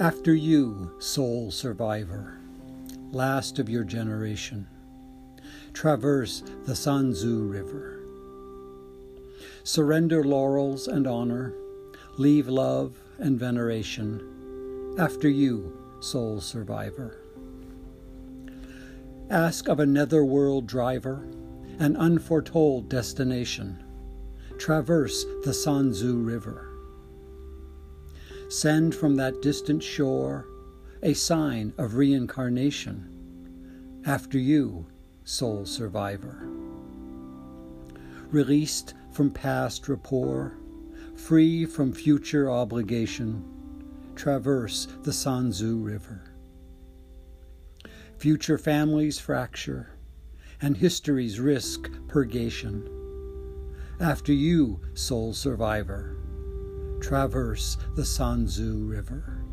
After you, sole survivor, last of your generation, traverse the Sanzu River. Surrender laurels and honor, leave love and veneration. After you, sole survivor. Ask of a netherworld driver, an unforetold destination. Traverse the Sanzu River. Send from that distant shore a sign of reincarnation. After you, sole survivor. Released from past rapport, free from future obligation, traverse the Sanzu River. Future families fracture, and histories risk purgation. After you, sole survivor. Traverse the Sanzu River.